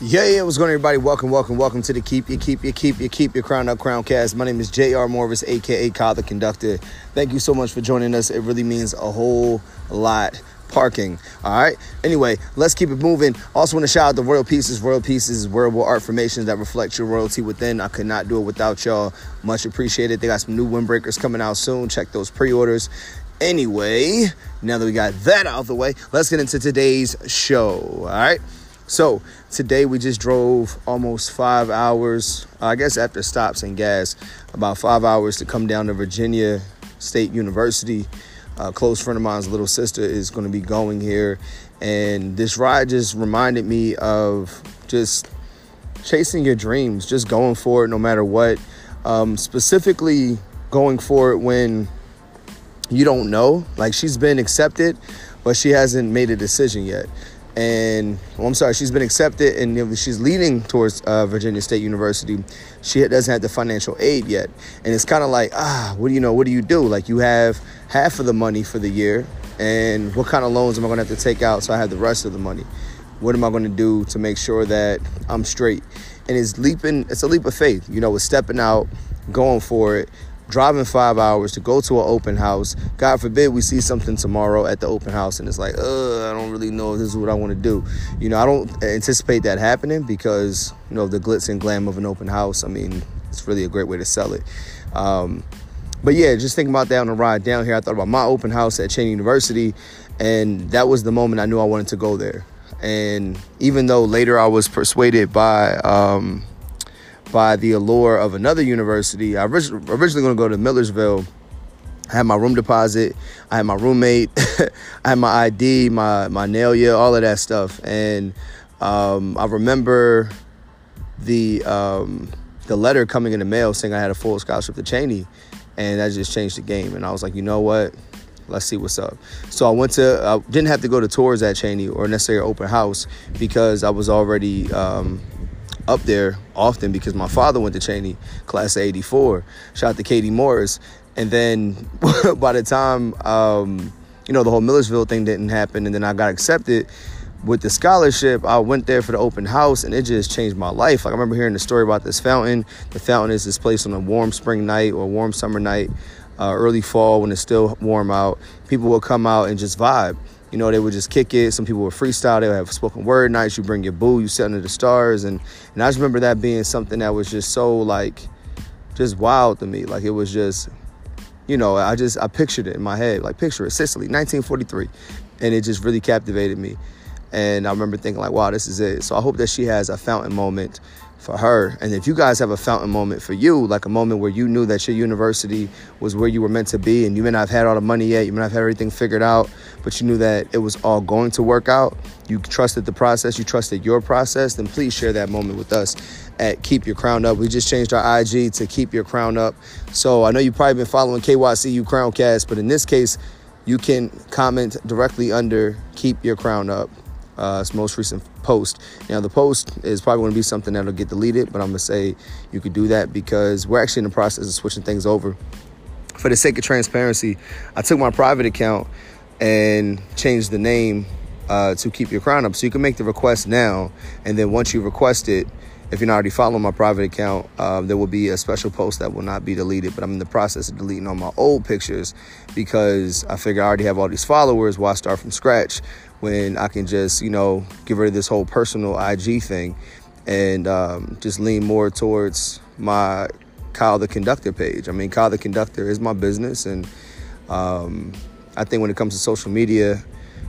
Yeah, what's going on, everybody? Welcome to the Keep Your Crown Up Crowncast. My name is JR Morvis, aka Kyle the Conductor. Thank you so much for joining us. It really means a whole lot. Parking. All right. Anyway, let's keep it moving. Also want to shout out the Royal Pieces. Royal Pieces is wearable art formations that reflect your royalty within. I could not do it without y'all. Much appreciated. They got some new windbreakers coming out soon. Check those pre-orders. Anyway, now that we got that out of the way, let's get into today's show. All right. So today we just drove almost 5 hours, I guess after stops and gas, about 5 hours to come down to Virginia State University. A close friend of mine's little sister is going to be going here. And this ride just reminded me of just chasing your dreams, just going for it no matter what. Specifically going for it when you don't know. Like, she's been accepted, but she hasn't made a decision yet. And she's been accepted and she's leaning towards Virginia State University. She doesn't have the financial aid yet. And it's kind of like, what do you do? Like, you have half of the money for the year, and what kind of loans am I going to have to take out so I have the rest of the money? What am I going to do to make sure that I'm straight? And it's a leap of faith, with stepping out, going for it. Driving 5 hours to go to an open house. God forbid we see something tomorrow at the open house and it's like, I don't really know if this is what I want to do. I don't anticipate that happening because, the glitz and glam of an open house, it's really a great way to sell it. But yeah, just thinking about that on the ride down here, I thought about my open house at Cheyney University, and that was the moment I knew I wanted to go there. And even though later I was persuaded by the allure of another university. I was originally going to go to Millersville. I had my room deposit. I had my roommate. I had my ID, my nail, all of that stuff. And I remember the letter coming in the mail saying I had a full scholarship to Cheyney. And that just changed the game. And I was like, you know what? Let's see what's up. So I didn't have to go to tours at Cheyney or necessarily open house because I was already up there often because my father went to Cheyney, class of 84. Shout out to Katie Morris. And then by the time, the whole Millersville thing didn't happen, and then I got accepted with the scholarship, I went there for the open house, and it just changed my life. Like, I remember hearing the story about this fountain. The fountain is this place on a warm spring night or warm summer night, early fall when it's still warm out. People will come out and just vibe. They would just kick it. Some people would freestyle. They would have spoken word nights. You bring your boo. You sit under the stars. And I just remember that being something that was just so, just wild to me. Like, it was just, I pictured it in my head. Like, picture it. Sicily, 1943. And it just really captivated me. And I remember thinking, wow, this is it. So I hope that she has a fountain moment for her. And if you guys have a fountain moment for you, like a moment where you knew that your university was where you were meant to be, and you may not have had all the money yet, you may not have had everything figured out, but you knew that it was all going to work out, you trusted the process, you trusted your process, then please share that moment with us at Keep Your Crown Up. We just changed our IG to Keep Your Crown Up. So I know you've probably been following KYCU Crowncast, but in this case, you can comment directly under Keep Your Crown Up. Its most recent post. Now, the post is probably going to be something that'll get deleted, but I'm going to say you could do that because we're actually in the process of switching things over. For the sake of transparency, I took my private account and changed the name to Keep Your Crown Up. So you can make the request now, and then once you request it, if you're not already following my private account, there will be a special post that will not be deleted. But I'm in the process of deleting all my old pictures because I figure I already have all these followers. Why start from scratch when I can just, get rid of this whole personal IG thing and just lean more towards my Kyle the Conductor page. Kyle the Conductor is my business. And I think when it comes to social media,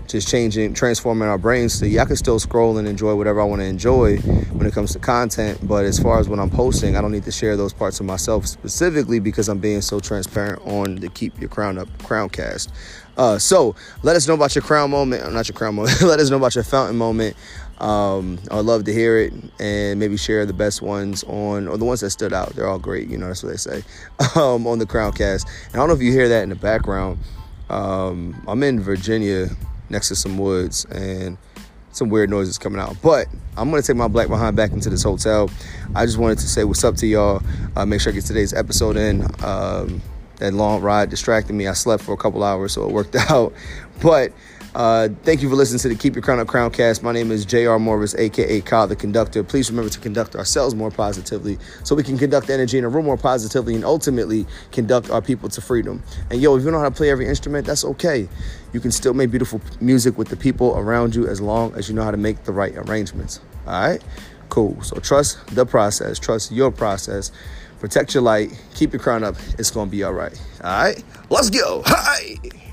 just transforming our brains so I can still scroll and enjoy whatever I want to enjoy when it comes to content. But as far as when I'm posting, I don't need to share those parts of myself specifically because I'm being so transparent on the Keep Your Crown Up Crowncast. So let us know about your crown moment. Not your crown moment. Let us know about your fountain moment. I'd love to hear it and maybe share the best ones or the ones that stood out. They're all great. That's what they say on the Crowncast. And I don't know if you hear that in the background. I'm in Virginia next to some woods and some weird noises coming out. But I'm going to take my black behind back into this hotel. I just wanted to say what's up to y'all. Make sure I get today's episode in. That long ride distracted me. I slept for a couple hours, so it worked out. But Thank you for listening to the Keep Your Crown Up Crowncast. My name is JR Morvis, a.k.a. Kyle the Conductor. Please remember to conduct ourselves more positively so we can conduct energy in a room more positively and ultimately conduct our people to freedom. And, yo, if you don't know how to play every instrument, that's okay. You can still make beautiful music with the people around you as long as you know how to make the right arrangements. All right? Cool. So trust the process. Trust your process. Protect your light. Keep your crown up. It's going to be all right. All right? Let's go. Hi.